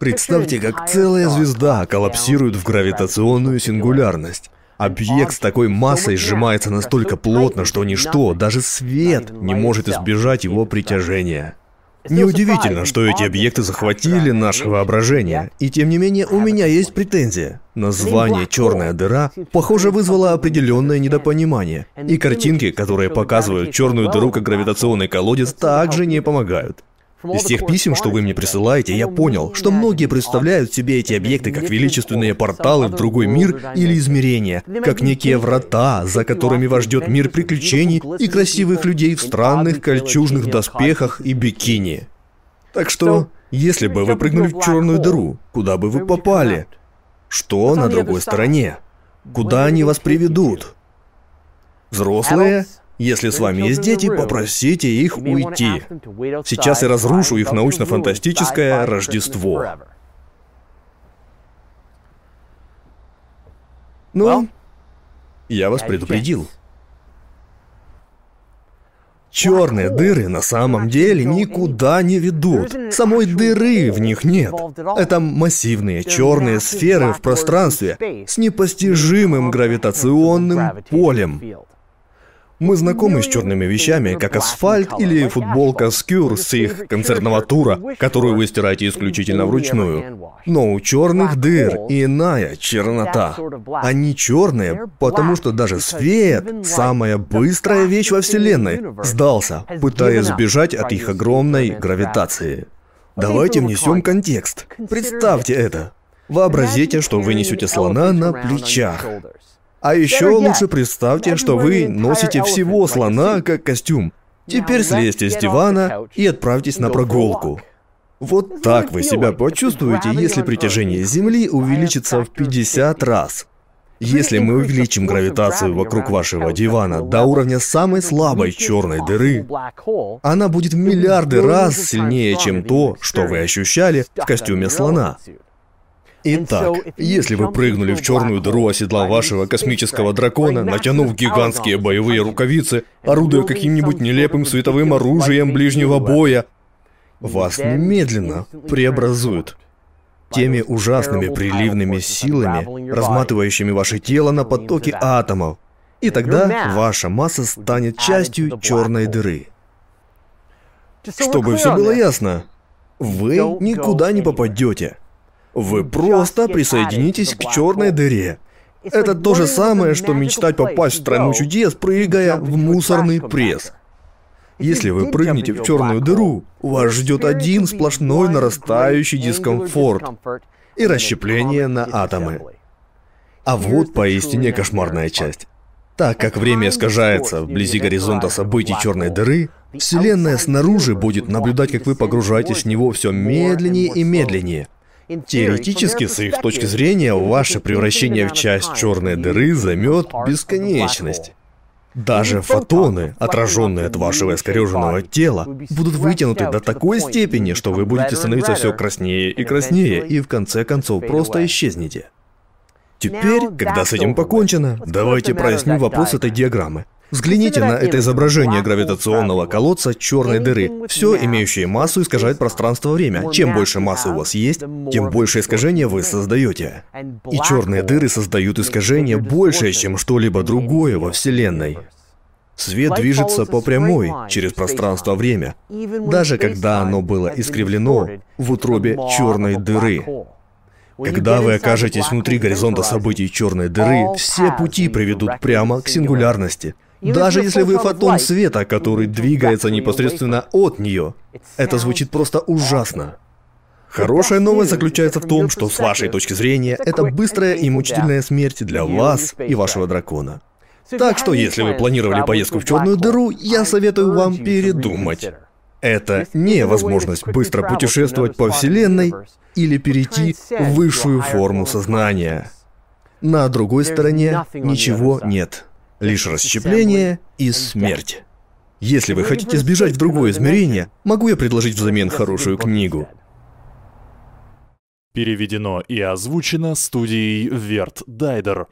Представьте, как целая звезда коллапсирует в гравитационную сингулярность. Объект с такой массой сжимается настолько плотно, что ничто, даже свет, не может избежать его притяжения. Неудивительно, что эти объекты захватили наше воображение. И тем не менее, у меня есть претензия. Название «черная дыра», похоже, вызвало определенное недопонимание. И картинки, которые показывают черную дыру как гравитационный колодец, также не помогают. Из тех писем, что вы мне присылаете, я понял, что многие представляют себе эти объекты как величественные порталы в другой мир или измерения, как некие врата, за которыми вас ждет мир приключений и красивых людей в странных кольчужных доспехах и бикини. Так что, если бы вы прыгнули в черную дыру, куда бы вы попали? Что на другой стороне? Куда они вас приведут? Взрослые? Если с вами есть дети, попросите их уйти. Сейчас я разрушу их научно-фантастическое Рождество. Но я вас предупредил. Черные дыры на самом деле никуда не ведут. Самой дыры в них нет. Это массивные черные сферы в пространстве с непостижимым гравитационным полем. Мы знакомы с черными вещами, как асфальт или футболка Скюр с их концертного тура, которую вы стираете исключительно вручную. Но у черных дыр иная чернота. Они черные, потому что даже свет, самая быстрая вещь во Вселенной, сдался, пытаясь сбежать от их огромной гравитации. Давайте внесем контекст. Представьте это. Вообразите, что вы несете слона на плечах. А еще лучше представьте, что вы носите всего слона как костюм. Теперь слезьте с дивана и отправьтесь на прогулку. Вот так вы себя почувствуете, если притяжение Земли увеличится в 50 раз. Если мы увеличим гравитацию вокруг вашего дивана до уровня самой слабой черной дыры, она будет в миллиарды раз сильнее, чем то, что вы ощущали в костюме слона. Итак, если вы прыгнули в черную дыру, оседлав вашего космического дракона, натянув гигантские боевые рукавицы, орудуя каким-нибудь нелепым световым оружием ближнего боя, вас немедленно преобразуют теми ужасными приливными силами, разматывающими ваше тело на потоки атомов. И тогда ваша масса станет частью черной дыры. Чтобы все было ясно, вы никуда не попадете. Вы просто присоединитесь к черной дыре. Это то же самое, что мечтать попасть в страну чудес, прыгая в мусорный пресс. Если вы прыгнете в черную дыру, вас ждет один сплошной нарастающий дискомфорт и расщепление на атомы. А вот поистине кошмарная часть. Так как время искажается вблизи горизонта событий черной дыры, Вселенная снаружи будет наблюдать, как вы погружаетесь в него все медленнее и медленнее. Теоретически, с их точки зрения, ваше превращение в часть черной дыры займет бесконечность. Даже фотоны, отраженные от вашего искореженного тела, будут вытянуты до такой степени, что вы будете становиться все краснее и краснее, и в конце концов просто исчезнете. Теперь, когда с этим покончено, давайте проясним вопрос этой диаграммы. Взгляните на это изображение гравитационного колодца черной дыры. Все, имеющее массу, искажает пространство-время. Чем больше массы у вас есть, тем больше искажения вы создаете. И черные дыры создают искажение большее, чем что-либо другое во Вселенной. Свет движется по прямой, через пространство-время, даже когда оно было искривлено в утробе черной дыры. Когда вы окажетесь внутри горизонта событий черной дыры, все пути приведут прямо к сингулярности. Даже если вы фотон света, который двигается непосредственно от нее, это звучит просто ужасно. Хорошая новость заключается в том, что с вашей точки зрения, это быстрая и мучительная смерть для вас и вашего дракона. Так что, если вы планировали поездку в черную дыру, я советую вам передумать. Это не возможность быстро путешествовать по Вселенной или перейти в высшую форму сознания. На другой стороне ничего нет. Лишь расщепление и смерть. Если вы хотите сбежать в другое измерение, могу я предложить взамен хорошую книгу? Переведено и озвучено студией Верт Дайдер.